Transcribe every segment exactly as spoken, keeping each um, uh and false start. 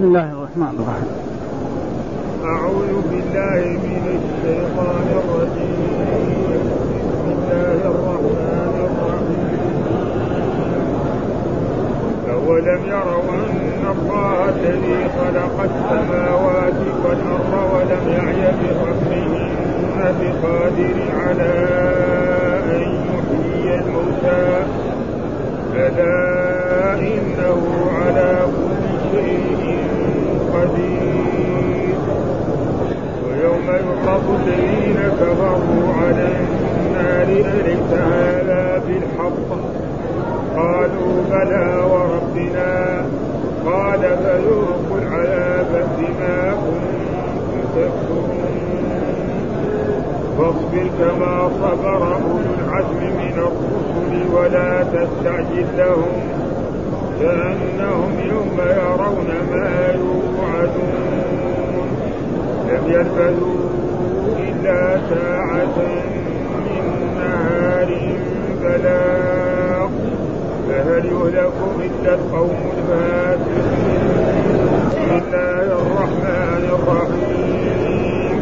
بسم الله الرحمن الرحيم. أعوذ بالله من الشيطان الرجيم. بسم الله الرحمن الرحيم. أولم يروا أن الله الذي خلق السماوات والأرض ولم يعي بخلقهن بقادر على أن يحيي الموتى بلى إنه على كل شيء قدير. ويوم يعرض الذين كفروا على النار أليس هذا بالحق قالوا بلى وربنا قال فذوقوا العذاب بما كنتم تكفرون. فاصبر كما صبر أولو العزم من الرسل ولا تستعجل لهم كأنهم يوم يرون ما يوعدون لم يلبثوا إلا ساعة من نهار بلاغ فهل يهلك إلا القوم الفاسقون. بسم الله الرحمن الرحيم.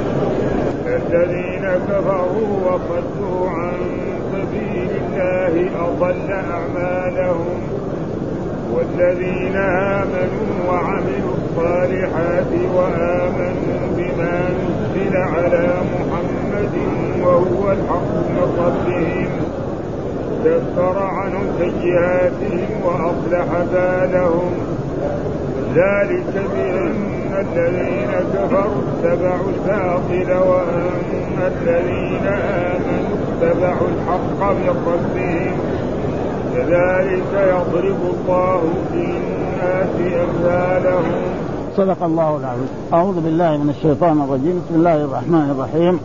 الذين كفروا وصدوا عن سبيل الله أضل أعمالهم والذين آمنوا وعملوا الصالحات وآمنوا بما نزل على محمد وهو الحق من ربهم كفر عنهم سيئاتهم وأصلح بالهم. ذلك بأن الذين كفروا اتبعوا الباطل وأن الذين آمنوا اتبعوا الحق من ربهم. كذلك يضرب الله للناس أمثالهم. صدق الله العظيم. أعوذ بالله من الشيطان الرجيم. بسم الله الرحمن الرحيم.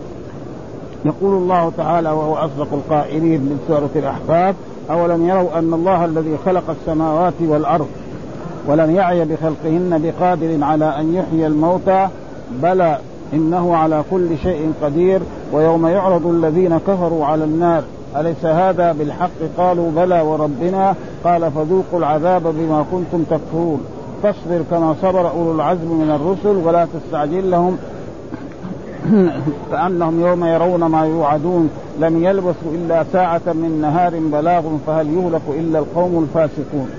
يقول الله تعالى وهو أصدق القائلين من سورة الأحقاف أولم يروا أن الله الذي خلق السماوات والأرض ولم يعي بخلقهن بقادر على أن يحيي الموتى بلى إنه على كل شيء قدير. ويوم يعرض الذين كفروا على النار أليس هذا بالحق قالوا بلى وربنا قال فذوقوا العذاب بما كنتم تكفرون. فاصبر كما صبر أولو العزم من الرسل ولا تستعجل لهم كأنهم يوم يرون ما يوعدون لم يلبثوا إلا ساعة من نهار بلاغ فهل يهلك إلا القوم الفاسقون.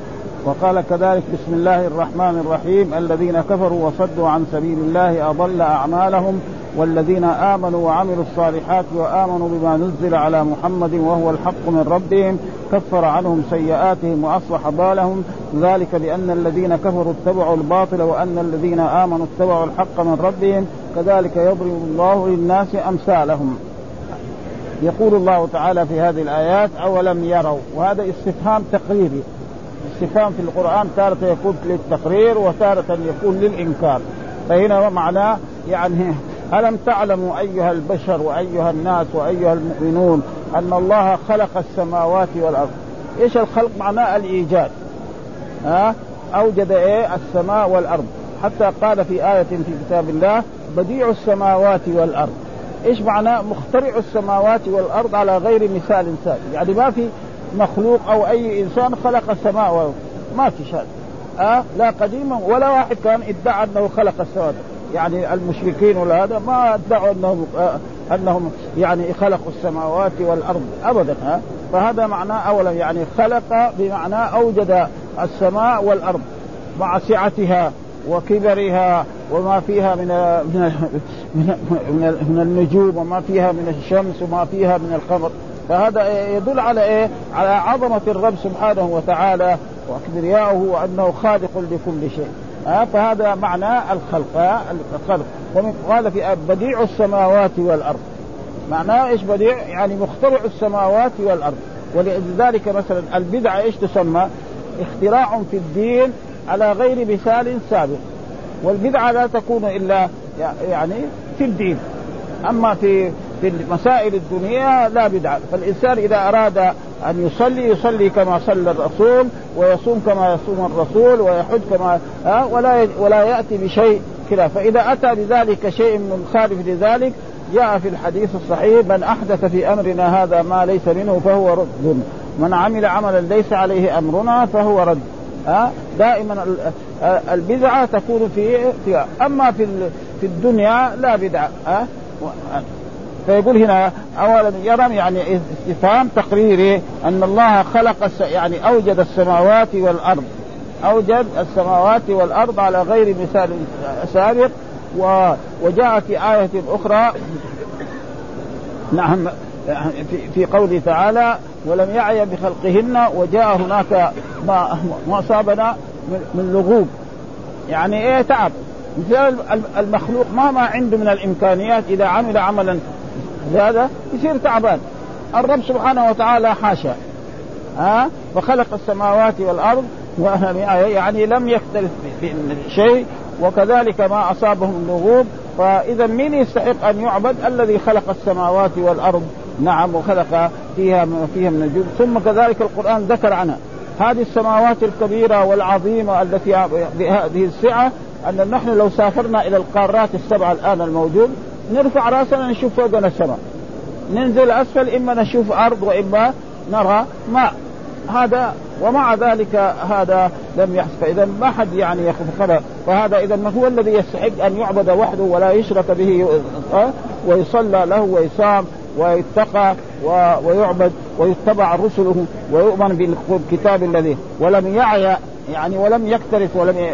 وقال كذلك بسم الله الرحمن الرحيم. الذين كفروا وصدوا عن سبيل الله أضل أعمالهم والذين آمنوا وعملوا الصالحات وآمنوا بما نزل على محمد وهو الحق من ربهم كفر عنهم سيئاتهم وأصلح بالهم. ذلك بأن الذين كفروا اتبعوا الباطل وأن الذين آمنوا اتبعوا الحق من ربهم كذلك يضرب الله للناس أمثالهم. يقول الله تعالى في هذه الآيات أولم يروا، وهذا استفهام تقريري. استفهام في القرآن تارة يكون للتقرير وتارة يكون للإنكار، فهنا معناه يعني ألم تعلموا أيها البشر وأيها الناس وأيها المؤمنون أن الله خلق السماوات والأرض. إيش الخلق؟ معناه الإيجاد، ها؟ أوجد إيه السماء والأرض، حتى قال في آية في كتاب الله بديع السماوات والأرض. إيش معناه؟ مخترع السماوات والأرض على غير مثال إنسان، يعني ما في مخلوق أو أي إنسان خلق السماء والأرض، ما في شيء، ها؟ لا قديما ولا واحد كان ادعى أنه خلق السماوات، يعني المشركين ولا هذا ما ادعوا انهم انهم يعني خلقوا السماوات والارض ابدا، ها؟ فهذا معناه اولا يعني خلق بمعنى اوجد السماء والارض مع سعتها وكبرها وما فيها من من من, من النجوم وما فيها من الشمس وما فيها من القمر. فهذا يدل على ايه؟ على عظمه الرب سبحانه وتعالى وكبريائه وانه خالق لكل شيء. آه فهذا معنى الخلق، آه الخلق. وقال في بديع السماوات والأرض، معناه إيش بديع؟ يعني مخترع السماوات والأرض. ولذلك مثلا البدعة إيش تسمى؟ اختراع في الدين على غير مثال سابق. والبدعة لا تكون إلا يعني في الدين، أما في في المسائل الدنيا لا بدعة. فالإنسان إذا أراد أن يصلي يصلي كما صلى الرسول ويصوم كما يصوم الرسول ويحج كما أه ولا ولا يأتي بشيء كذا. فإذا أتى بذلك شيء مخالف لذلك جاء في الحديث الصحيح من أحدث في أمرنا هذا ما ليس منه فهو رد، من عمل عملا ليس عليه أمرنا فهو رد. أه دائما البدعة تكون في فيها. أما في في الدنيا لا بدعة. أه؟ فيقول هنا أولا يرم يعني استفهام تقريري أن الله خلق يعني أوجد السماوات والأرض، أوجد السماوات والأرض على غير مثال سابق. وجاء في آية أخرى نعم في قوله تعالى ولم يعي بخلقهن وجاء هناك ما أصابنا من لغوب، يعني إيه تعب. مثل المخلوق ما ما عنده من الإمكانيات إذا عمل عملا زيادة يصير تعبان. الرب سبحانه وتعالى حاشا ها أه؟ وخلق السماوات والأرض يعني لم يختلف في شيء، وكذلك ما أصابهم اللغوب. فإذا من يستحق أن يعبد؟ الذي خلق السماوات والأرض نعم وخلق فيها ما فيها من الجود. ثم كذلك القرآن ذكر عنها هذه السماوات الكبيرة والعظيمة التي بهذه السعة، أن نحن لو سافرنا إلى القارات السبعة الآن الموجود نرفع رأسنا نشوف فوقنا السماء، ننزل أسفل إما نشوف أرض وإما نرى ماء. هذا ومع ذلك هذا لم يحصل. فإذا ما حد يعني يخف خبر. فهذا إذا ما هو الذي يستحق أن يعبد وحده ولا يشرك به، ويصلى له ويصام ويتقى ويعبد ويتبع رسله ويؤمن بالكتاب الذي ولم يعي يعني ولم يكترث ولم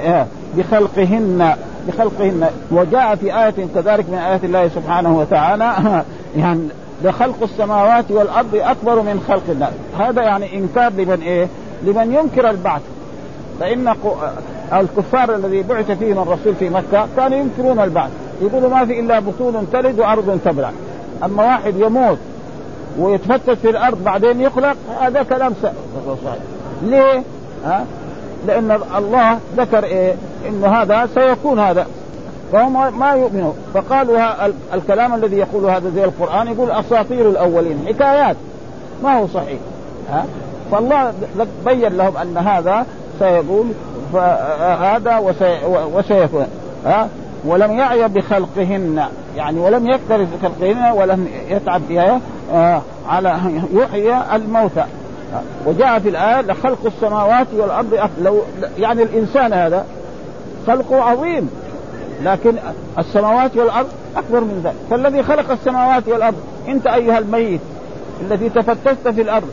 بخلقهن بخلقهن. وجاء في آية كذلك من آيات الله سبحانه وتعالى يعني لخلق السماوات والأرض أكبر من خلق الناس. هذا يعني إنكار لمن إيه؟ لمن ينكر البعث. فإن الكفار الذي بعث فيهم الرسول في مكة كانوا ينكرون البعث، يقولوا ما في إلا بطون تلد وأرض تبلع. أما واحد يموت ويتفتت في الأرض بعدين يخلق هذا كلام صحيح. ليه؟ ها؟ لأن الله ذكر إيه؟ إن هذا سيكون هذا، فهم ما يؤمنوا. فقالوا الكلام الذي يقول هذا زي القرآن يقول أساطير الأولين، حكايات ما هو صحيح. ها؟ فالله بيّن لهم أن هذا سيقول هذا وسي وسيكون. ها؟ ولم يعي بخلقهن يعني ولم يكترث بخلقهن ولم يتعب بها على يحيي الموتى. وجاء في الآية لخلق السماوات والأرض أكبر، يعني الإنسان هذا خلقه عظيم لكن السماوات والأرض أكبر من ذلك. فالذي خلق السماوات والأرض أنت أيها الميت الذي تفتشت في الأرض،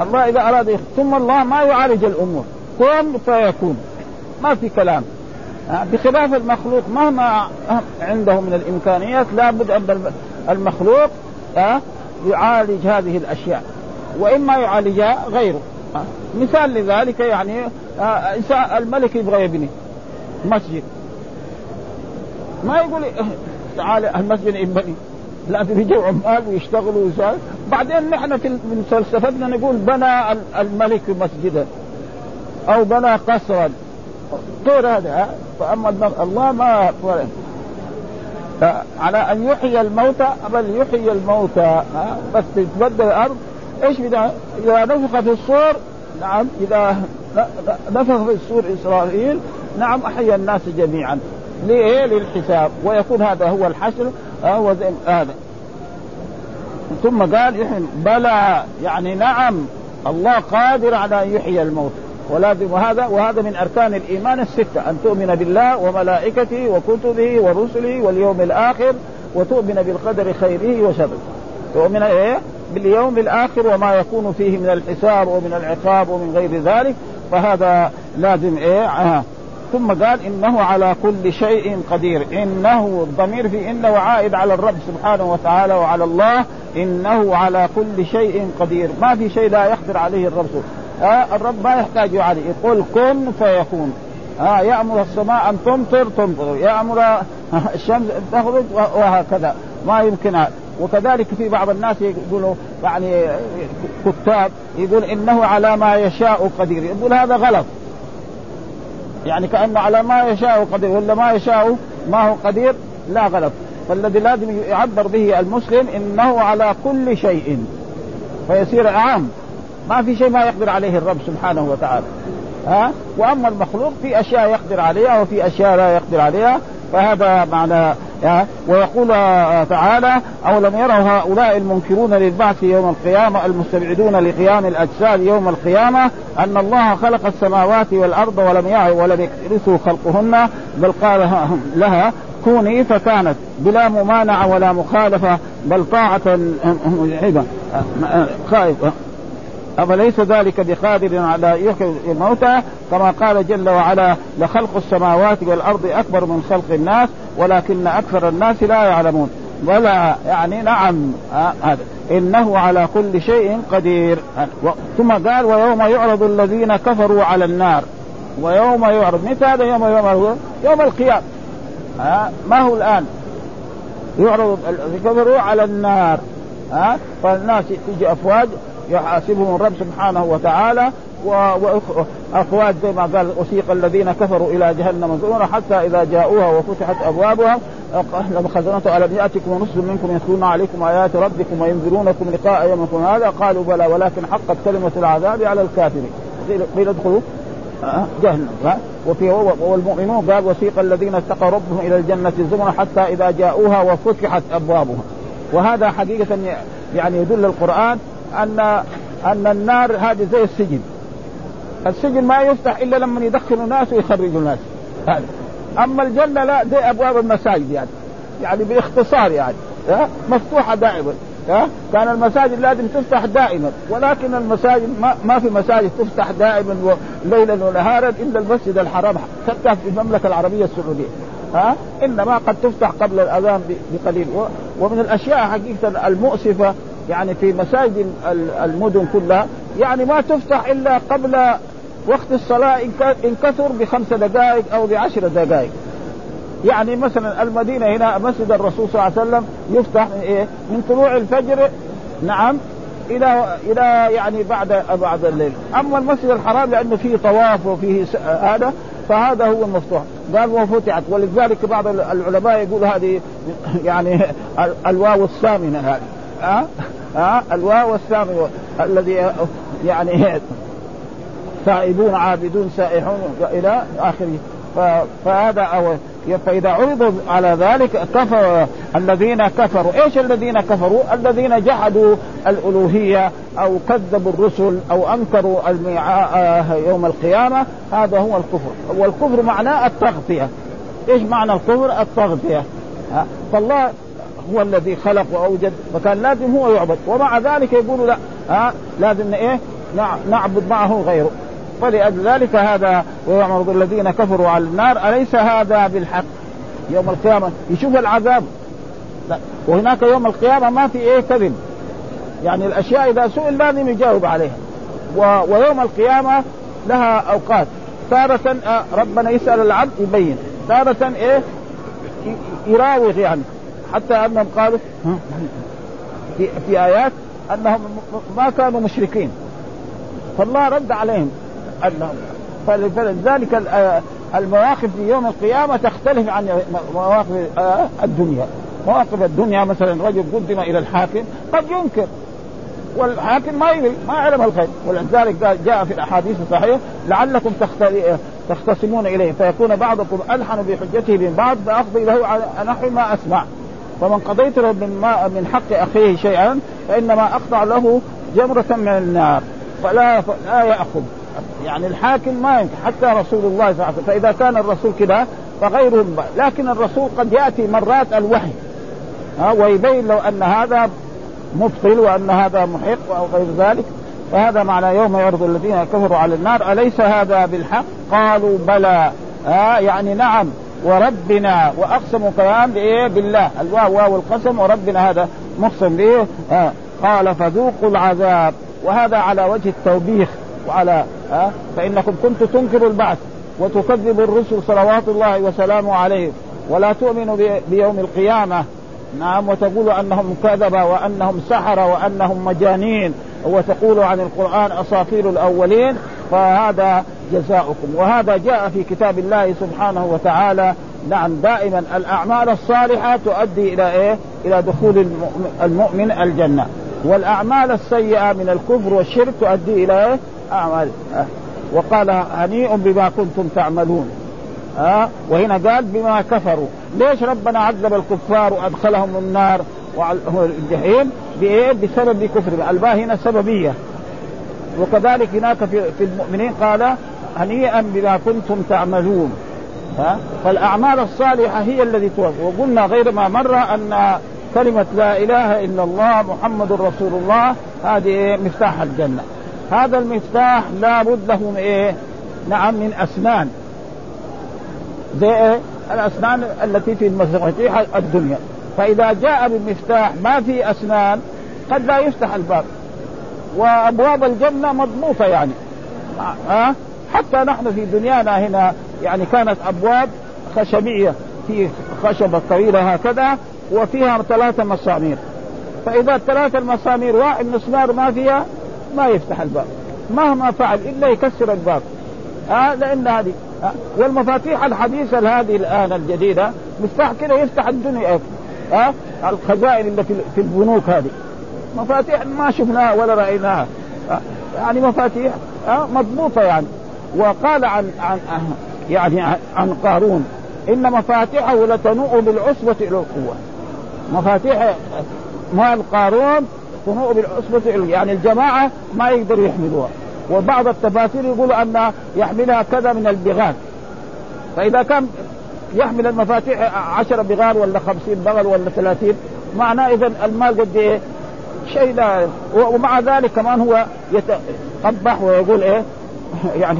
الله إذا أراد ثم الله ما يعالج الأمور، كن فيكون، ما في كلام. بخلاف المخلوق مهما عنده من الإمكانيات لابد أن المخلوق يعالج هذه الأشياء وإما يعالجها غيره. مثال لذلك يعني الملك يبغى يبني مسجد، ما يقول تعالى المسجد يبني، لا يجوا عمال ويشتغلوا ويسال. بعدين نحن في من فلسفتنا نقول بنى الملك مسجدا أو بنى قصرا طور هذا. فأما الله ما على أن يحيي الموتى بل يحيي الموتى، بس تتبدل الأرض. إيش بدأ إذا نفخ في الصور؟ نعم إذا نفخ في الصور إسرائيل نعم أحيا الناس جميعا. ليه؟ للحساب، ويكون هذا هو الحشر. آه هذا ثم قال يحيي بلى يعني نعم الله قادر على أن يحيي الموت. ولازم هذا، وهذا من أركان الإيمان الستة، أن تؤمن بالله وملائكته وكتبه ورسله واليوم الآخر وتؤمن بالقدر خيره وشره. تؤمن إيه؟ باليوم الآخر وما يكون فيه من الحساب ومن العقاب ومن غير ذلك. فهذا لازم إيه؟ آه. ثم قال إنه على كل شيء قدير. إنه الضمير في إنه عائد على الرب سبحانه وتعالى وعلى الله. إنه على كل شيء قدير، ما في شيء لا يقدر عليه الرب. آه الرب ما يحتاج عليه، يقول كن فيكون. آه يأمر السماء أن تمطر تمطر، يأمر الشمس أن تخرج، وهكذا ما يمكن. وكذلك في بعض الناس يقولوا يعني كتاب يقول إنه على ما يشاء قدير، يقول هذا غلط، يعني كأنه على ما يشاء قدير ولا ما يشاء ما هو قدير، لا غلط. فالذي لازم يعبر به المسلم إنه على كل شيء، فيصير عام، ما في شيء ما يقدر عليه الرب سبحانه وتعالى. ها؟ وأما المخلوق في أشياء يقدر عليها وفي أشياء لا يقدر عليها. فهذا معنى ويقول تعالى أولم يروا هؤلاء المنكرون للبعث يوم القيامة المستبعدون لقيام الأجساد يوم القيامة أن الله خلق السماوات والأرض ولم يعوا ولم يكترثوا خلقهن بل قال لها كوني فكانت بلا ممانعة ولا مخالفة بل طاعة خائفة أفليس ذلك بقادر على يحيي الموتى كما قال جل وعلا لخلق السماوات والأرض أكبر من خلق الناس ولكن أكثر الناس لا يعلمون ولا يعني نعم هذا إنه على كل شيء قدير. ثم قال ويوم يعرض الذين كفروا على النار ويوم يعرض متى هذا يوم يوم يوم القيامة ما هو الآن يعرض الذين كفروا على النار فالناس تجي أفواج يحاسبهم الرب سبحانه وتعالى وأفواج زي ما قال أسيق الذين كفروا إلى جهنم زمرا حتى إذا جاءوها وفتحت أبوابها لما خزنتها ألم يأتكم رسل منكم يتلون عليكم آيات ربكم وينذرونكم لقاء يومكم هذا قالوا بلى ولكن حقت كلمة العذاب على الكافرين قيل ادخلوا جهنم. وفي والمؤمنون قال وسيق الذين اتقوا ربهم إلى الجنة زمرا حتى إذا جاءوها وفتحت أبوابها. وهذا حقيقة يعني يدل القرآن أن أن النار هذه زي السجن، السجن ما يفتح إلا لما يدخلوا الناس ويخرجوا الناس هذا. أما الجنة لا زي أبواب المساجد يعني يعني باختصار يعني مفتوحة دائما. كان المساجد لازم تفتح دائما ولكن المساجد ما, ما في مساجد تفتح دائما ليلا ونهارا إلا المسجد الحرام حتى في المملكة العربية السعودية ها إنما قد تفتح قبل الأذان بقليل. ومن الأشياء حقيقة المؤسفة يعني في مساجد المدن كلها يعني ما تفتح إلا قبل وقت الصلاة إن كثر بخمس دقائق أو بعشر دقائق. يعني مثلا المدينة هنا مسجد الرسول صلى الله عليه وسلم يفتح من إيه من طلوع الفجر نعم إلى إلى يعني بعد بعد الليل. أما المسجد الحرام لأنه فيه طواف وفيه هذا فهذا هو المفتوح قال وفتحت. ولذلك بعض العلماء يقول هذه يعني الواو الثامنة هذه أه؟ أه؟ الواو الثامن الذي يعني سائبون عابدون سائحون إلى آخره. فهذا أول فإذا عرضوا على ذلك كفر الذين كفروا. إيش الذين كفروا؟ الذين جحدوا الألوهية أو كذبوا الرسل أو أنكروا يوم القيامة هذا هو الكفر. والكفر معناه التغطية. إيش معنى الكفر؟ التغطية. فالله هو الذي خلق وأوجد فكان لازم هو يعبد ومع ذلك يقولوا لا ها لازم إيه نعبد معه غيره. فلأجل ذلك هذا ويعرض الذين كفروا على النار أليس هذا بالحق يوم القيامة يشوف العذاب لا. وهناك يوم القيامة ما في إيه كذب يعني الأشياء إذا سئل لازم يجاوب عليها. و... ويوم القيامة لها أوقات تارة ربنا يسأل العبد يبين تارة إيه يراوغ يعني حتى أنهم قالوا في, في آيات أنهم ما كانوا مشركين فالله رد عليهم أنهم فلذلك المواقف في يوم القيامة تختلف عن مواقف الدنيا. مواقف الدنيا مثلا رجل قدم إلى الحاكم قد ينكر والحاكم ما يبي ما يعلم الخير ولذلك جاء في الأحاديث الصحيحة لعلكم تختصمون إليه فيكون بعضكم ألحن بحجته من بعض فأقضي له نحو ما أسمع فمن قضيت له من حق أخيه شيئا فإنما أقطع له جمرة من النار فلا, فلا يأخذ يعني الحاكم ما يمكن حتى رسول الله صلى الله عليه وسلم. فإذا كان الرسول كده فغيرهم لكن الرسول قد يأتي مرات الوحي ويبين لو أن هذا مبطل وأن هذا محق أو غير ذلك. فهذا معنى يوم يعرض الذين كفروا على النار أليس هذا بالحق قالوا بلى آه يعني نعم وربنا وأقسم كلام إيه بالله الواو واو القسم وربنا هذا مقسم به آه قال فذوقوا العذاب. وهذا على وجه التوبيخ وعلى آه فإنكم كنتم تنكروا البعث وتكذبوا الرسل صلوات الله وسلامه عليه ولا تؤمنوا بيوم القيامة نعم وتقولوا أنهم كذبة وأنهم سحرة وأنهم مجانين وتقولوا عن القرآن أساطير الأولين فهذا جزاؤكم. وهذا جاء في كتاب الله سبحانه وتعالى نعم دائما الأعمال الصالحة تؤدي إلى إيه إلى دخول المؤمن الجنة والأعمال السيئة من الكفر والشرك تؤدي إلى إيه أعمال. وقال هنيء بما كنتم تعملون أه؟ وهنا قال بما كفروا. ليش ربنا عذب الكفار وأدخلهم النار والجحيم؟ بإيه؟ بسبب كفر. الباء هنا سببية. وكذلك هناك في المؤمنين قال هنيئا بما كنتم تعملون. أه؟ فالأعمال الصالحة هي التي توفى. وقلنا غير ما مرة أن كلمة لا إله إلا الله محمد رسول الله هذه مفتاح الجنة. هذا المفتاح لا بد له من إيه؟ نعم من أسنان، زي إيه؟ الأسنان التي في المفاتيح الدنيا. فإذا جاء بالمفتاح ما في أسنان قد لا يفتح الباب، وأبواب الجنة مضبوطة يعني. أه؟ حتى نحن في دنيانا هنا يعني كانت أبواب خشبية في خشبة طويلة هكذا وفيها ثلاثة مسامير، فإذا الثلاثة المسامير واحد مسمار ما فيها ما يفتح الباب مهما فعل إلا يكسر الباب. آه لأن هذه آه والمفاتيح الحديثة هذه الآن الجديدة مفتاح كده يفتح الدنيا. آه الخزائن اللي في البنوك هذه مفاتيح ما شفناها ولا رأيناها، آه يعني مفاتيح آه مضبوطة يعني. وقال عن عن آه يعني عن قارون إن مفاتيحه لتنوء بالعصبة إلى القوة. مفاتيح مال قارون تنوء بالعصبة، يعني الجماعة ما يقدروا يحملوها. وبعض التفاسير يقول أن يحملها كذا من البغال، فإذا كان يحمل المفاتيح عشر بغال ولا خمسين بغل ولا ثلاثين معناه إذن المال قد إيه شيء لا. ومع ذلك كمان هو يتقبح ويقول إيه يعني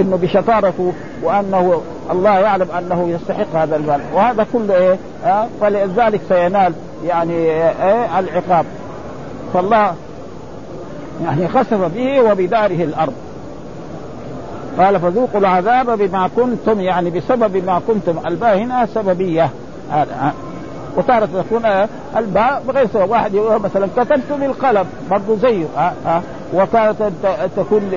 إنه بشطارته وأنه الله يعلم أنه يستحق هذا المال، وهذا كله إيه أه؟ فلذلك سينال يعني إيه العقاب. فالله يعني خسف به وبداره الأرض. قال فذوقوا العذاب بما كنتم، يعني بسبب ما كنتم. الباء هنا سببية، وتارة تكون الباء بغير سبب. واحد يقول مثلا كتبتم القلم برضو زيه، وتارة تكون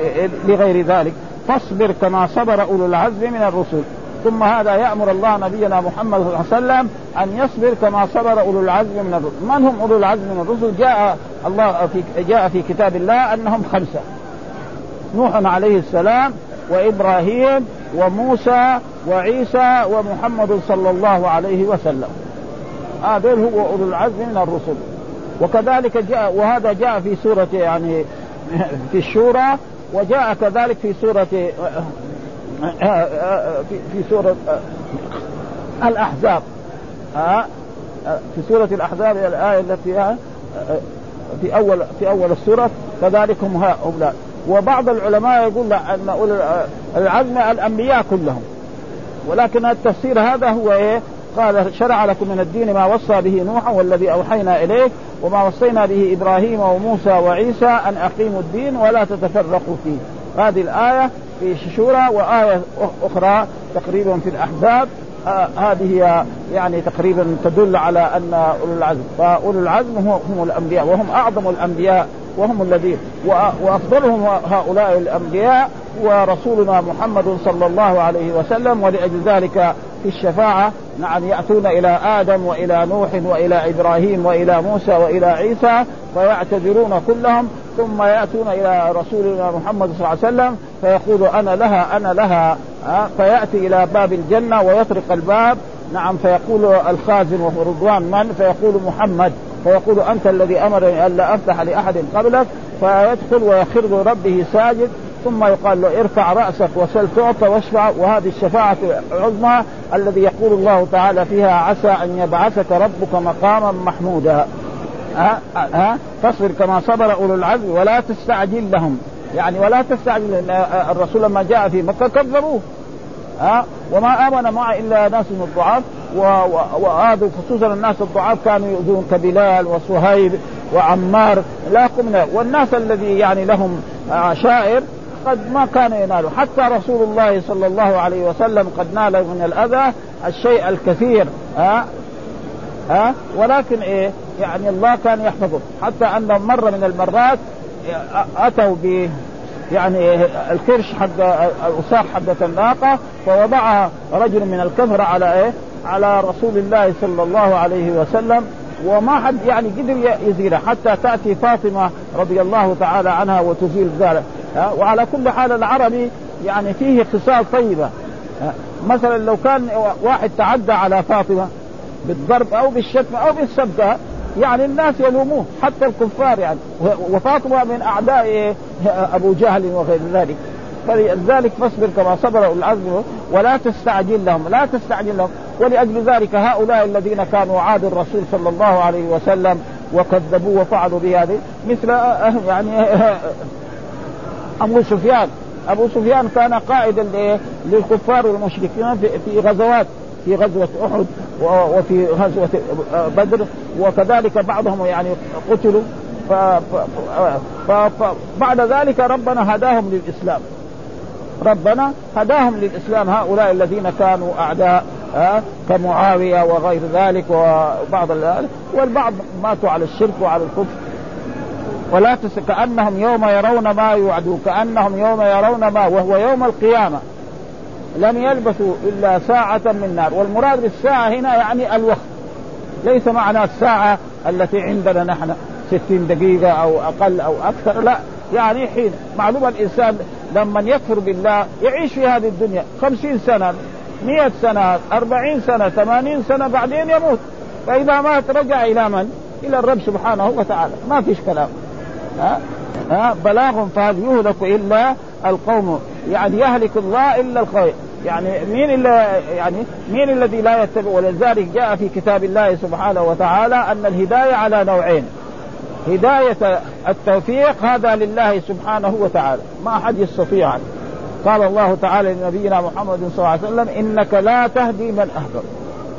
لغير ذلك. فاصبر كما صبر أولو العزم من الرسل. ثم هذا يأمر الله نبينا محمد صلى الله عليه وسلم أن يصبر كما صبر أولو العزم من الرسل. من هم أولو العزم من الرسل؟ جاء الله في جاء في كتاب الله أنهم خمسة: نوح عليه السلام، وإبراهيم، وموسى، وعيسى، ومحمد صلى الله عليه وسلم. هذا آه هو أولو العزم من الرسل. وكذلك جاء، وهذا جاء في سورة يعني في الشورى، وجاء كذلك في سورة في سورة الأحزاب. في سورة الأحزاب الآية التي في أول في أول السورة كذلك هم هؤلاء. وبعض العلماء يقول أن أولي العزم الأنبياء كلهم، ولكن التفسير هذا هو إيه؟ قال شرع لكم من الدين ما وصى به نوح والذي أوحينا إليه وما وصينا به إبراهيم وموسى وعيسى أن أقيموا الدين ولا تتفرقوا فيه. هذه الآية في شورى، وآية أخرى تقريبا في الأحزاب. آه هذه يعني تقريبا تدل على أن أولو العزم، فأولو العزم هم الأنبياء، وهم أعظم الأنبياء، وهم الذين وأفضلهم هؤلاء الأنبياء ورسولنا محمد صلى الله عليه وسلم. ولأجل ذلك في الشفاعة نعم يأتون إلى آدم وإلى نوح وإلى إبراهيم وإلى موسى وإلى عيسى فيعتذرون كلهم، ثم يأتون إلى رسولنا محمد صلى الله عليه وسلم فيقول أنا لها أنا لها أه؟ فيأتي إلى باب الجنة ويطرق الباب نعم، فيقول الخازن وهو رضوان من؟ فيقول محمد، فيقول أنت الذي أمرني ألا أفتح لأحد قبلك، فيدخل ويخر ربه ساجد، ثم يقال له ارفع رأسك وسل تعطى واشفع. وهذه الشفاعة العظمى الذي يقول الله تعالى فيها عسى أن يبعثك ربك مقاما محمودا. أه؟ أه؟ فاصبر كما صبر أولو العزم ولا تستعجل لهم، يعني ولا تستعجل. الرسول لما جاء في مكة كذبوه، أه؟ وما آمن معه إلا ناس من الضعاف، وآذوا خصوصا الناس الضعاف كانوا يؤذون كبلال وصهيب وعمار لا قمنا. والناس الذي يعني لهم عشائر قد ما كان ينالوا، حتى رسول الله صلى الله عليه وسلم قد نال من الأذى الشيء الكثير، أه؟ أه؟ ولكن إيه يعني الله كان يحفظه. حتى أن مرة من المرات أتوا به يعني الكرش حق الأساق حقة الناقة، فوضعها رجل من الكفر على إيه على رسول الله صلى الله عليه وسلم، وما حد يعني قدر يزيله حتى تأتي فاطمة رضي الله تعالى عنها وتزيل ذلك. وعلى كل حال العربي يعني فيه خصال طيبة، مثلا لو كان واحد تعدى على فاطمة بالضرب أو بالشتم أو بالسبة يعني الناس يلوموه حتى الكفار يعني، وفاطمة من أعداء أبو جهل وغير ذلك. فلذلك فاصبر كما صبر أولو العزم ولا تستعجل لهم لا تستعجل لهم. ولأجل ذلك هؤلاء الذين كانوا عادوا الرسول صلى الله عليه وسلم وكذبوا وفعلوا بهذه، مثل يعني أبو سفيان. أبو سفيان كان قائدا للكفار والمشركين في غزوات، في غزوة أحد وفي غزوة بدر، وكذلك بعضهم يعني قتلوا. فبعد ذلك ربنا هداهم للإسلام، ربنا هداهم للإسلام هؤلاء الذين كانوا أعداء كمعاوية وغير ذلك، وبعض والبعض ماتوا على الشرك وعلى الكفر. ولا تس كأنهم يوم يرون ما يوعدون، كأنهم يوم يرون ما وهو يوم القيامة لم يلبثوا إلا ساعة من نار. والمراد بالساعة هنا يعني الوقت، ليس معنى الساعة التي عندنا نحن ستين دقيقة أو أقل أو أكثر، لا يعني حين معلوم. الإنسان لما يكفر بالله يعيش في هذه الدنيا خمسين سنة، مئة سنة، أربعين سنة، ثمانين سنة، بعدين يموت. فإذا مات رجع إلى من؟ إلى الرب سبحانه وتعالى، ما فيش كلام. ها ها بلاغ فهل يهلك إلا القوم، يعني يهلك الله إلا القوم، يعني مين إلا يعني مين الذي لا يتبع. ولذلك جاء في كتاب الله سبحانه وتعالى أن الهداية على نوعين، هداية التوفيق هذا لله سبحانه وتعالى ما أحد يستطيع. قال الله تعالى لنبينا محمد صلى الله عليه وسلم إنك لا تهدي من أحببت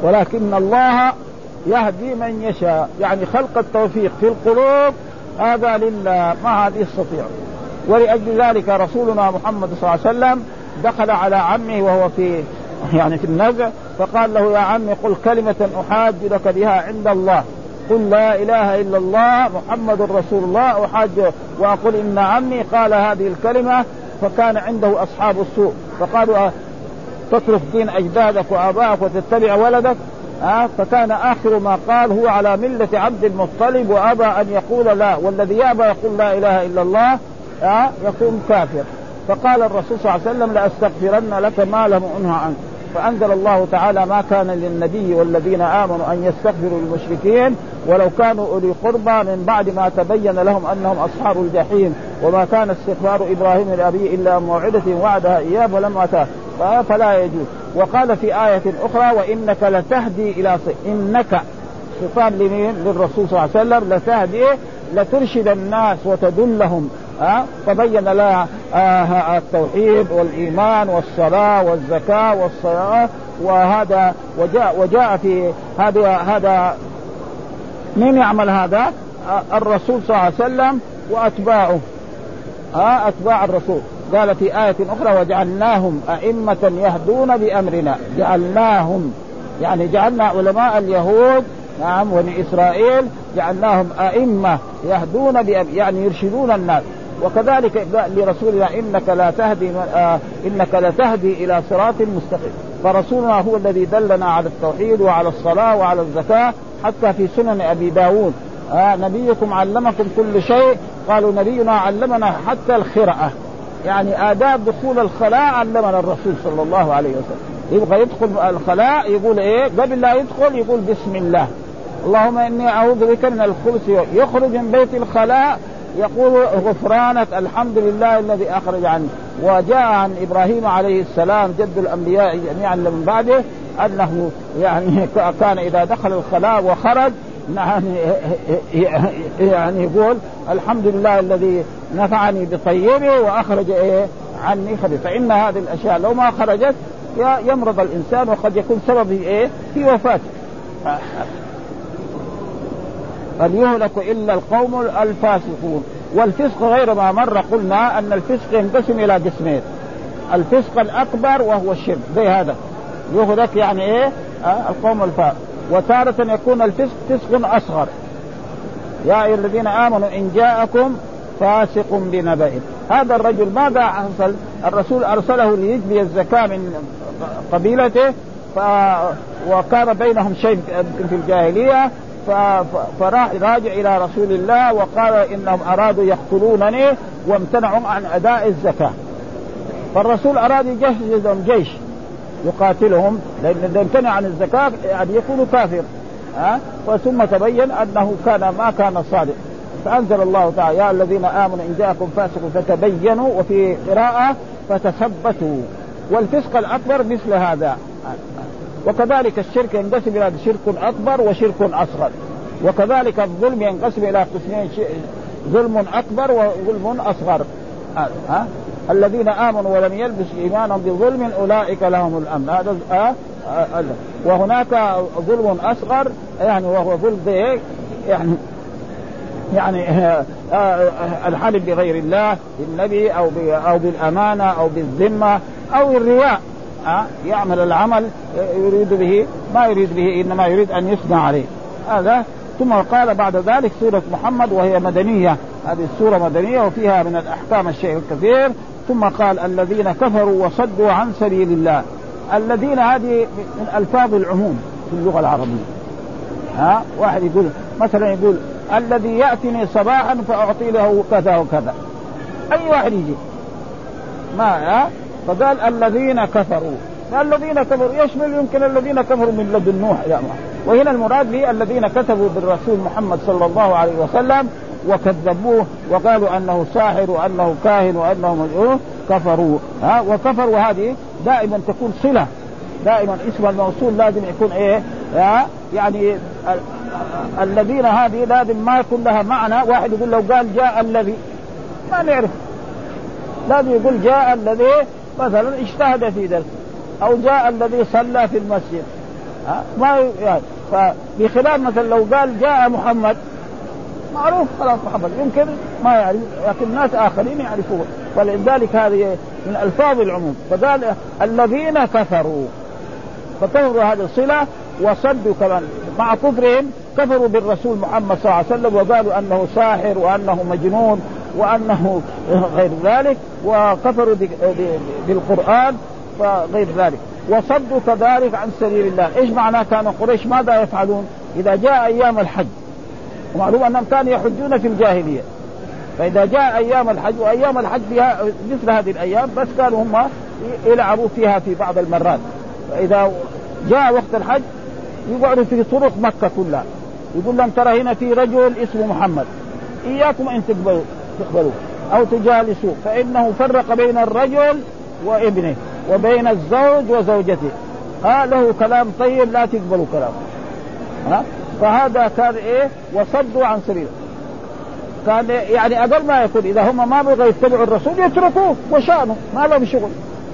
ولكن الله يهدي من يشاء، يعني خلق التوفيق في القلوب هذا لله ما أحد يستطيع. ولأجل ذلك رسولنا محمد صلى الله عليه وسلم دخل على عمه وهو في يعني في النزع فقال له يا عمي قل كلمة أحاج لك بها عند الله، قل لا إله إلا الله محمد رسول الله أحاج وأقول إن عمي قال هذه الكلمة. فكان عنده أصحاب السوء فقالوا تترك دين أجدادك وآبائك وتتبع ولدك. فكان آخر ما قال هو على ملة عبد المطلب وأبى أن يقول لا، والذي يأبى يقول لا إله إلا الله يكون كافر. فقال الرسول صلى الله عليه وسلم لأستغفرن لك ما لم أنه عنك. فأنزل الله تعالى ما كان للنبي والذين آمنوا أن يستغفروا للمشركين ولو كانوا أولي قربى من بعد ما تبين لهم أنهم أصحاب الجحيم، وما كان استغفار إبراهيم لأبيه إلا موعدة وعدها إياه فلم أتاه فلا يجوز. وقال في آية أخرى وإنك لتهدي إلى صراط، إنك صفان لمين؟ للرسول صلى الله عليه وسلم، لتهدي لترشد الناس وتدلهم. أه؟ فبين لها أه التوحيد والإيمان والصلاة والزكاة والصلاة وهذا وجاء, وجاء في هذا هذا من يعمل هذا أه الرسول صلى الله عليه وسلم وأتباعه، أه أتباع الرسول. قال في آية أخرى وجعلناهم أئمة يهدون بأمرنا، جعلناهم يعني جعلنا علماء اليهود نعم وبني إسرائيل جعلناهم أئمة يهدون بأمرنا يعني يرشدون الناس. وكذلك لرسولنا إنك لا تهدي آه إنك لا تهدي إلى صراط مستقيم. فرسولنا هو الذي دلنا على التوحيد وعلى الصلاة وعلى الزكاة. حتى في سنن أبي داود آه نبيكم علمكم كل شيء، قالوا نبينا علمنا حتى الخرعة، يعني آداب دخول الخلاء علمنا الرسول صلى الله عليه وسلم. يبغى يدخل الخلاء يقول إيه قبل لا يدخل؟ يقول بسم الله اللهم إني أعوذ بك من الخبث. يخرج من بيت الخلاء يقول غفرانك الحمد لله الذي أخرج عنه. وجاء عن إبراهيم عليه السلام جد الأنبياء جميعا من بعده أنه يعني كان إذا دخل الخلاء وخرج يعني يعني يقول الحمد لله الذي نفعني بطيبه وأخرج إيه عني خبيث. فإن هذه الأشياء لو ما خرجت يمرض الإنسان وقد يكون سبب إيه في وفاته. قد يهلك إلا القوم الفاسقون. والفسق غير ما مر قلنا أن الفسق ينقسم إلى قسمين، الفسق الأكبر وهو الشرك زي هذا يهلك يعني إيه آه القوم الفاسق، وتارة يكون الفسق فسق أصغر. يا أيها الذين آمنوا إن جاءكم فاسق بنبأ. هذا الرجل ماذا حصل؟ الرسول أرسله ليجبي الزكاة من قبيلته ف... وكان بينهم شيء في الجاهلية فراح راجع إلى رسول الله وقال إنهم أرادوا يقتلونني وامتنعوا عن أداء الزكاة. فالرسول أراد يجهزهم جيش يقاتلهم، لأن إذا امتنع عن الزكاة يعني يكون كافر. أه؟ وثم تبين أنه كان ما كان صادق، فأنزل الله تعالى يا الذين آمنوا إن جاءكم فاسق فتبينوا، وفي قراءة فتثبتوا. والفسق الأكبر مثل هذا. وكذلك الشرك ينقسم إلى شرك أكبر وشرك أصغر، وكذلك الظلم ينقسم إلى قسمين، ظلم أكبر وظلم أصغر. أه؟ أه؟ الذين آمنوا ولم يلبسوا إيمانهم بظلم أولئك لهم الأمن. هذا أه؟ أه؟ وهناك ظلم أصغر يعني وهو ظلم ذي يعني يعني آه آه الحلف بغير الله، بالنبي أو أو بالأمانة أو بالذمة أو الرياء. آه يعمل العمل يريد به ما يريد به، إنما يريد أن يصنع عليه هذا. آه ثم قال بعد ذلك سورة محمد، وهي مدنية، هذه السورة مدنية وفيها من الأحكام الشيء الكثير. ثم قال الذين كفروا وصدوا عن سبيل الله. الذين هذه من ألفاظ العموم في اللغة العربية. ها واحد يقول مثلا يقول الذي يأتني صباحا فأعطي له كذا وكذا، أي واحد يجي ما ها. فقال الذين كفروا، فالذين كفروا يشمل يمكن الذين كفروا من لدن نوح إلى ما، وهنا المراد به الذين كتبوا بالرسول محمد صلى الله عليه وسلم وكذبوه وقالوا أنه ساحر وأنه كاهن وأنه مجنون، كفروا. ها وكفروا هذه دائما تكون صلة، دائما اسم الموصول لازم يكون ايه ها يعني ال ال الذين هذه لازم ما يكون لها معنى. واحد يقول لو قال جاء الذي ما نعرف، لازم يقول جاء الذي مثلا اجتهد في درس، او جاء الذي صلى في المسجد. ها ما يعني فبخلاف مثلا لو قال جاء محمد معروف خلاص محمد يمكن ما يعرف، لكن ناس آخرين يعرفوه، ولذلك هذه من ألفاظ العموم. فقال الذين كفروا، فكفروا هذه الصلة، وصدوا كمان مع كفرهم كفروا بالرسول محمد صلى الله عليه وسلم وقالوا أنه ساحر وأنه مجنون وأنه غير ذلك، وكفروا بالقرآن فغير ذلك، وصدوا كذلك عن سبيل الله. إيش معناه كانوا قريش ماذا يفعلون إذا جاء أيام الحج؟ ومعلوم أنهم كانوا يحجون في الجاهلية، فإذا جاء أيام الحج، وأيام الحج فيها مثل هذه الأيام بس كانوا هم يلعبوا فيها في بعض المرات، فإذا جاء وقت الحج يقعدوا في طرق مكة كلها، يقول لهم ترى هنا في رجل اسمه محمد، إياكم أن تقبلوه أو تجالسوه، فإنه فرق بين الرجل وابنه وبين الزوج وزوجته، قال له كلام طيب لا تقبلوا كلامه. فهذا كان إيه وصدوا عن سبيله، كان يعني أقل ما يكون إذا هم ما بغوا يتبعوا الرسول يتركوه وشأنه ما لهم شغل.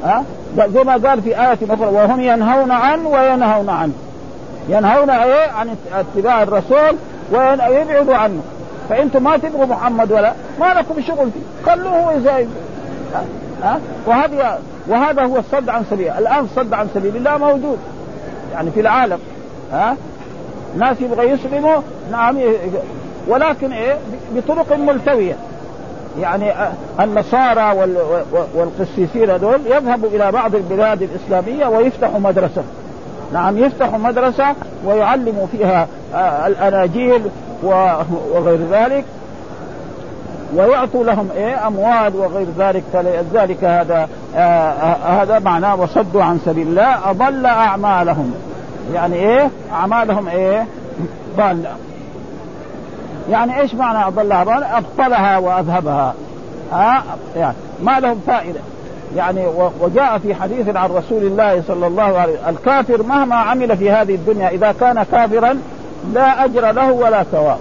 ها أه؟ زي ما قال في آية أخرى وهم ينهون عن وينهون عنه، ينهون إيه عن اتباع الرسول ويبعدوا عنه، فأنتم ما تبغوا محمد ولا ما لكم شغل فيه، خلوه زي ها أه؟ أه؟ وهذا وهذا هو الصد عن سبيله. الآن الصد عن سبيل الله موجود يعني في العالم، ها أه؟ ناس يبغى يسلموا نعم، ولكن إيه بطرق ملتوية، يعني النصارى والقسيسين هذول يذهبوا إلى بعض البلاد الإسلامية ويفتحوا مدرسة، نعم يفتحوا مدرسة ويعلموا فيها الأناجيل وغير ذلك، ويعطوا لهم إيه أموال وغير ذلك. فلذلك هذا هذا معناه وصدوا عن سبيل الله أضل أعمالهم، يعني ايه اعمالهم ايه ضاله. يعني ايش معنى اضلها؟ ضاله ابطلها واذهبها، ها يعني ما لهم فائده. يعني وجاء في حديث عن رسول الله صلى الله عليه وسلم الكافر مهما عمل في هذه الدنيا اذا كان كافرا لا اجر له ولا ثواب.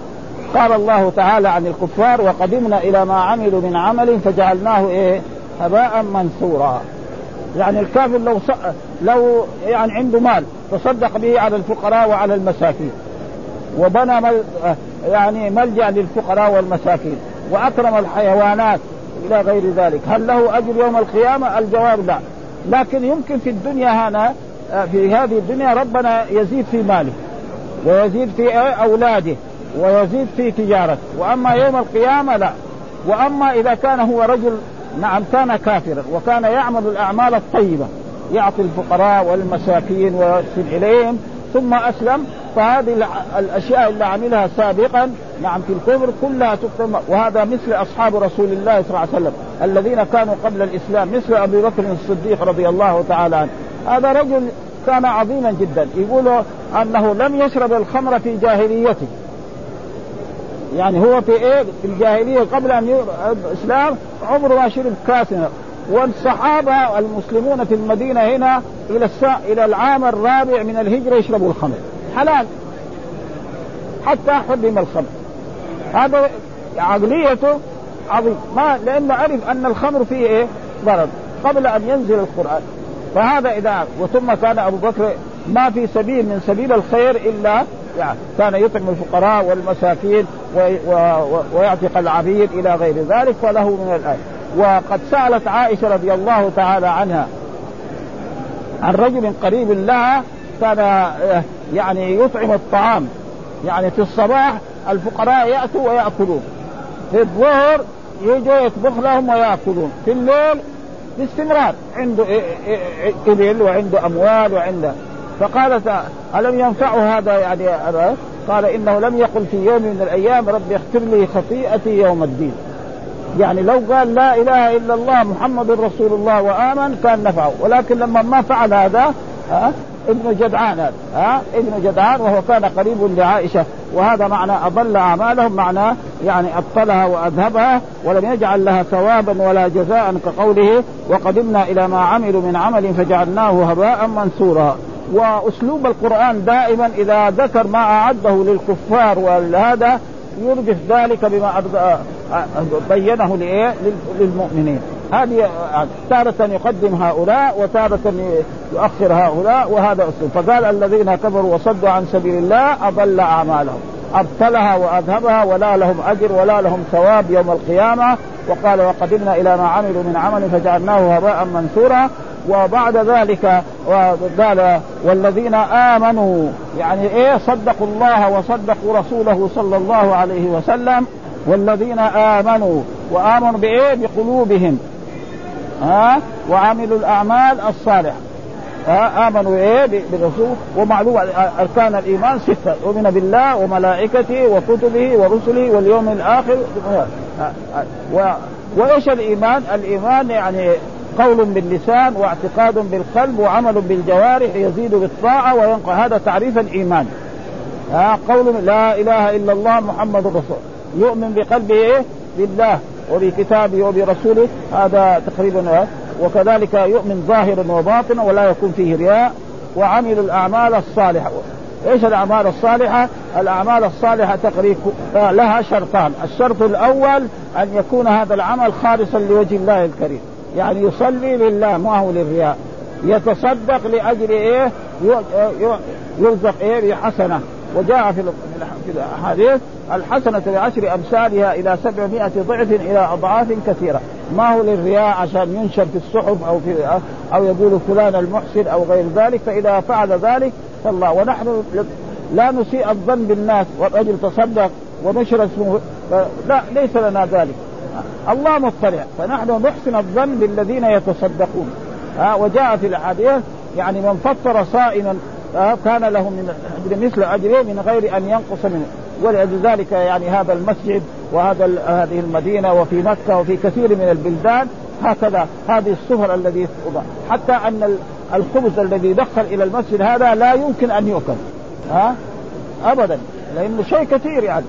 قال الله تعالى عن الكفار وقدمنا الى ما عملوا من عمل فجعلناه ايه هباء منثورا. يعني الكافر لو ص... لو يعني عنده مال تصدق به على الفقراء وعلى المساكين، وبنى مل... يعني ملجأ للفقراء والمساكين، وأكرم الحيوانات إلى غير ذلك، هل له أجر يوم القيامة؟ الجواب لا. لكن يمكن في الدنيا هنا في هذه الدنيا ربنا يزيد في ماله ويزيد في أولاده ويزيد في تجارته، وأما يوم القيامة لا. وأما إذا كان هو رجل نعم كان كافرا وكان يعمل الأعمال الطيبة، يعطي الفقراء والمساكين ويحسن إليهم، ثم أسلم، فهذه الأشياء اللي عملها سابقا نعم في الكفر كلها تكتم. وهذا مثل أصحاب رسول الله صلى الله عليه وسلم الذين كانوا قبل الإسلام، مثل أبي بكر الصديق رضي الله تعالى عنه، هذا رجل كان عظيما جدا، يقولوا أنه لم يشرب الخمر في جاهليته، يعني هو في إيه في الجاهلية قبل أن يرى الإسلام عمره ما شرب كاسنا. والصحابة المسلمون في المدينة هنا إلى الساعة إلى العام الرابع من الهجرة يشربوا الخمر حلال حتى حرم الخمر. هذا عقليته عظيم، ما لأنه عرف أن الخمر فيه إيه ضرر قبل أن ينزل القرآن. فهذا إذا وثم كان أبو بكر ما في سبيل من سبيل الخير إلا يعني كان يطعم الفقراء والمساكين ويعتق العبيد إلى غير ذلك، فله من الآن. وقد سألت عائشة رضي الله تعالى عنها عن رجل قريب لها كان يعني يطعم الطعام، يعني في الصباح الفقراء يأتوا ويأكلون، في الظهر يجوا يطبخ لهم ويأكلون، في الليل باستمرار، عنده إبل وعنده أموال وعنده. فقالت ألم ينفع هذا يعني؟ قال إنه لم يقل في يوم من الأيام ربي اغفر لي خطيئتي يوم الدين، يعني لو قال لا إله إلا الله محمد رسول الله وآمن كان نفعه، ولكن لما ما فعل هذا ها ابن جدعان هذا ها ابن جدعان وهو كان قريب لعائشة، وهذا معنى أضل أعمالهم، معنى يعني أبطلها وأذهبها ولم يجعل لها ثوابا ولا جزاء كقوله وقدمنا إلى ما عملوا من عمل فجعلناه هباء منثورا. وأسلوب القرآن دائما إذا ذكر ما أعده للكفار والهذا يرجف ذلك بما بينه للمؤمنين، هذه تارة يقدم هؤلاء وتارة يؤخر هؤلاء، وهذا أسلوب. فقال الذين كفروا وصدوا عن سبيل الله أضل أعمالهم، أبطلها وأذهبها، ولا لهم أجر ولا لهم ثواب يوم القيامة. وقال وقدمنا إلى ما عملوا من عمل فجعلناه هباء منثورا. وبعد ذلك قال والذين آمنوا يعني إيه صدقوا الله وصدقوا رسوله صلى الله عليه وسلم، والذين آمنوا وآمنوا بإيه بقلوبهم ها وعملوا الأعمال الصالحة، آمنوا إيه بالرسول. ومعلوم أركان الإيمان ستة: أؤمن بالله وملائكته وكتبه ورسله واليوم الآخر. وإيش الإيمان؟ الإيمان يعني قول باللسان واعتقاد بالقلب وعمل بالجوارح يزيد بالطاعة وينقى، هذا تعريف الإيمان. ها قول لا إله إلا الله محمد رسول، يؤمن بقلبه إيه بالله وبكتابه وبرسوله، هذا تقريبا. وكذلك يؤمن ظاهرا وباطنا ولا يكون فيه رياء. وعمل الأعمال الصالحة، إيش الأعمال الصالحة؟ الأعمال الصالحة تقريب لها شرطان: الشرط الأول أن يكون هذا العمل خالصا لوجه الله الكريم، يعني يصلي لله ما هو للرياء، يتصدق لأجل إيه يرزق إيه بحسنة. وجاء في الحديث الحسنة بعشر أمثالها إلى سبعمائة ضعف إلى أضعاف كثيرة، ما هو للرياء عشان ينشر في الصحف أو في أو يقول فلان المحسن أو غير ذلك. فإذا فعل ذلك فالله. ونحن لا نسيء الظن بالناس، والرجل تصدق ونشر اسمه، لا ليس لنا ذلك، الله مطلع، فنحن نحسن الظن بالذين يتصدقون. وجاء في الحديث يعني من فطر صائما كان له من أجر مثل أجره من غير أن ينقص منه. ولذلك يعني هذا المسجد وهذا هذه المدينة وفي مكة وفي كثير من البلدان هكذا هذه السفر الذي تضع، حتى أن الخبز الذي دخل إلى المسجد هذا لا يمكن أن يؤكل ها أبدا، لأنه شيء كثير يعني.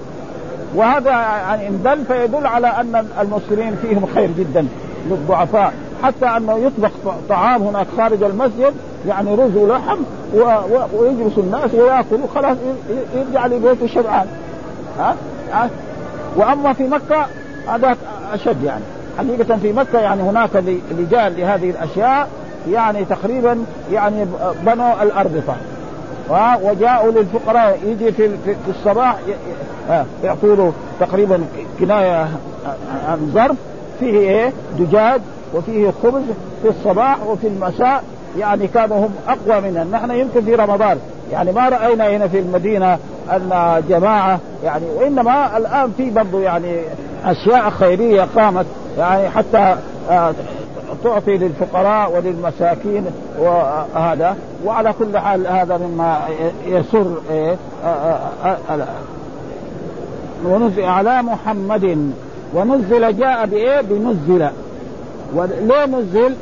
وهذا يعني اندل فيدل على أن المسلمين فيهم خير جدا للضعفاء، حتى أنه يطبخ طعام هناك خارج المسجد يعني رز ولحم ويجلس الناس ويأكلوا خلاص يرجع لبيته شبعان ها ها. وأما في مكة هذا أشد يعني حقيقة، في مكة يعني هناك لجان لهذه الأشياء يعني تقريبا يعني بنوا الأربطة وجاءوا للفقراء، يجي في الصباح يعطوا له تقريبا كناية عن ظرف فيه إيه دجاج وفيه خبز في الصباح وفي المساء، يعني كانوا هم أقوى مننا. نحن يمكن في رمضان يعني ما رأينا هنا في المدينة أن جماعة يعني، وإنما الآن في برضو يعني أشياء خيرية قامت يعني حتى آه تعطي للفقراء وللمساكين وهذا. وعلى كل حال هذا مما يسر إيه ونزل على محمد. ونزل جاء بإيه بنزل، وليه نزل؟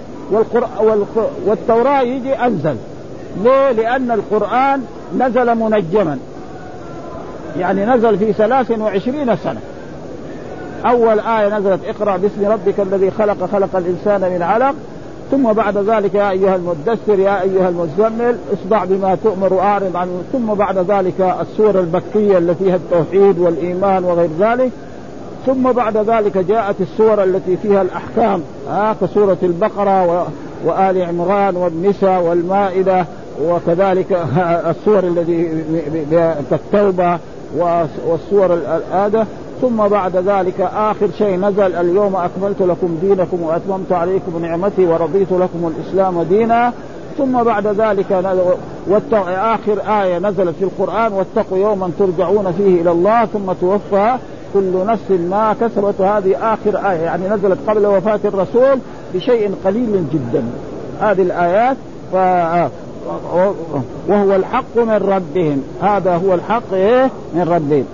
والتوراة يجي أنزل. ليه؟ لأن القرآن نزل منجما، يعني نزل في ثلاث وعشرين سنة. أول آية نزلت اقرأ باسم ربك الذي خلق خلق الإنسان من علق، ثم بعد ذلك يا أيها المدثر يا أيها المزمل اصدع بما تؤمر وأعرض عنه، ثم بعد ذلك السور البكية التي فيها التوحيد والإيمان وغير ذلك، ثم بعد ذلك جاءت السور التي فيها الأحكام آه كسورة البقرة وآل عمران والنساء والمائدة، وكذلك السور التي التوبة والسور الآدة. ثم بعد ذلك آخر شيء نزل اليوم أكملت لكم دينكم وأتممت عليكم نعمتي ورضيت لكم الإسلام دينا. ثم بعد ذلك آخر آية نزلت في القرآن واتقوا يوما ترجعون فيه إلى الله ثم توفى كل نفس ما كسبت. هذه آخر آية، يعني نزلت قبل وفاة الرسول بشيء قليل جدا هذه الآيات. ف... وهو الحق من ربهم، هذا هو الحق إيه؟ من ربهم.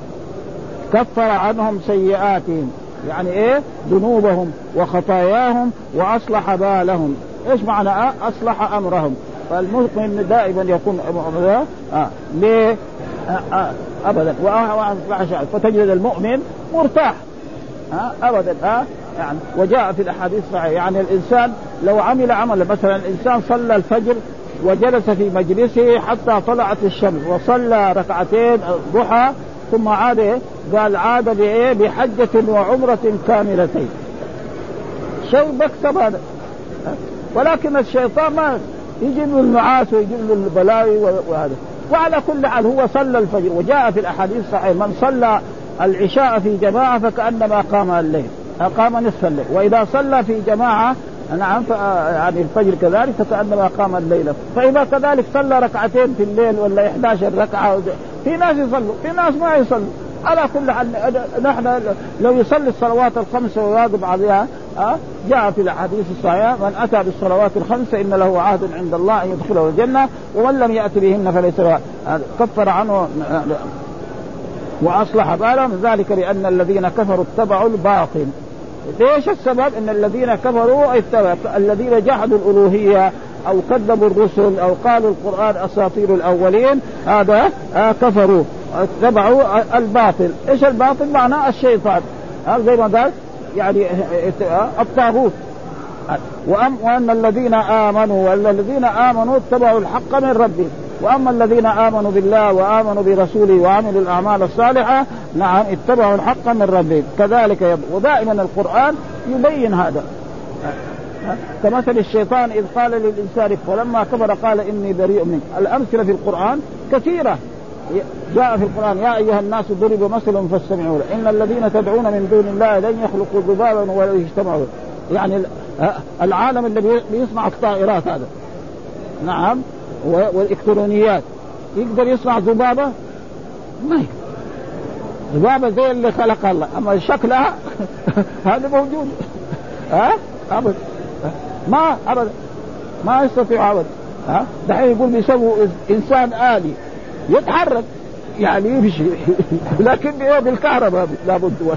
كفر عنهم سيئاتهم، يعني ايه ذنوبهم وخطاياهم وأصلح بالهم. ايش معنى اه؟ أصلح أمرهم. فالمؤمن دائما يكون اه اه ليه اه اه أبدا فتجد المؤمن مرتاح اه أبدا اه يعني. وجاء في الأحاديث الصحيحة يعني الإنسان لو عمل عملا، مثلا الإنسان صلى الفجر وجلس في مجلسه حتى طلعت الشمس وصلى ركعتين ضحى ثم عاد، قال عاد بإيه؟ بحجة وعمرة كاملتين. شيء بكتب هذا، ولكن الشيطان ما يجيب له النعاس ويجيب له البلاوي وهذا. وعلى كل حال هو صلى الفجر، وجاء في الأحاديث الصحيحة من صلى العشاء في جماعة فكأنما قام الليل، قام نصف الليل، وإذا صلى في جماعة نعم يعني الفجر كذلك فكأنما قام الليل. فإذا كذلك صلى ركعتين في الليل ولا إحدى عشرة ركعة، في ناس يصلوا في ناس ما يصلوا. على كل حال نحن لو يصلي الصلوات الخمس ويواظب عليها أه؟ جاء في الحديث الصحيح من أتى بالصلوات الخمس إن له عهد عند الله أن يدخله الجنة ومن لم يأتي بهن فليس له. كفر عنه وأصلح بالهم، ذلك لأن الذين كفروا اتبعوا الباطل. ليش السبب؟ إن الذين كفروا اتبعوا الذين جحدوا الألوهية أو كذبوا الرسل أو قالوا القرآن أساطير الأولين، هذا آه كفروا اتبعوا الباطل. إيش الباطل؟ معناه الشيطان آه زي ما قال يعني الطاغوت. وأن الذين آمنوا والذين آمنوا اتبعوا الحق من ربهم، وأما الذين آمنوا بالله وآمنوا برسوله وعملوا الأعمال الصالحة نعم اتبعوا الحق من ربهم كذلك يب... ودائما القرآن يبين هذا. كمثل الشيطان إذ قال للإنسان ولما كبر قال إني بريء منك. الأمثلة في القرآن كثيرة، جاء في القرآن يا أيها الناس ضرب مثل فاستمعوا له إن الذين تدعون من دون الله لن يخلقوا ذبابا ولا يجتمعوا. يعني العالم اللي بيصنع الطائرات هذا نعم والإلكترونيات يقدر يصنع ذبابة؟ ما يقدر. ذبابة زي اللي خلق الله، أما شكلها هذا موجود ها أه؟ أبدا ما أبدا ما يستطيع أبدا ها أه؟ دحين يقول بيسووا إنسان آلي يتحرك يعني يمشي لكن بإيه؟ بالكهرباء لابد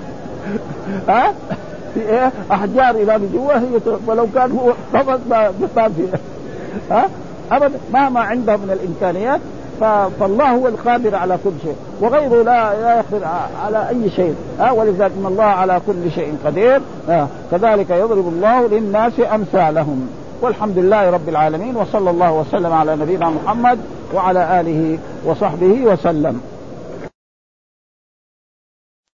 ها أه؟ في إيه أحجار إلى جواه ولو كان هو طبق ما بطاب ها أبدا مهما عنده من الإمكانيات. فالله هو القادر على كل شيء وغيره لا يقدر على أي شيء أه؟ ولذلك إن الله على كل شيء قدير أه؟ كذلك يضرب الله للناس أمثالهم. والحمد لله رب العالمين، وصلى الله وسلم على نبينا محمد وعلى آله وصحبه وسلم.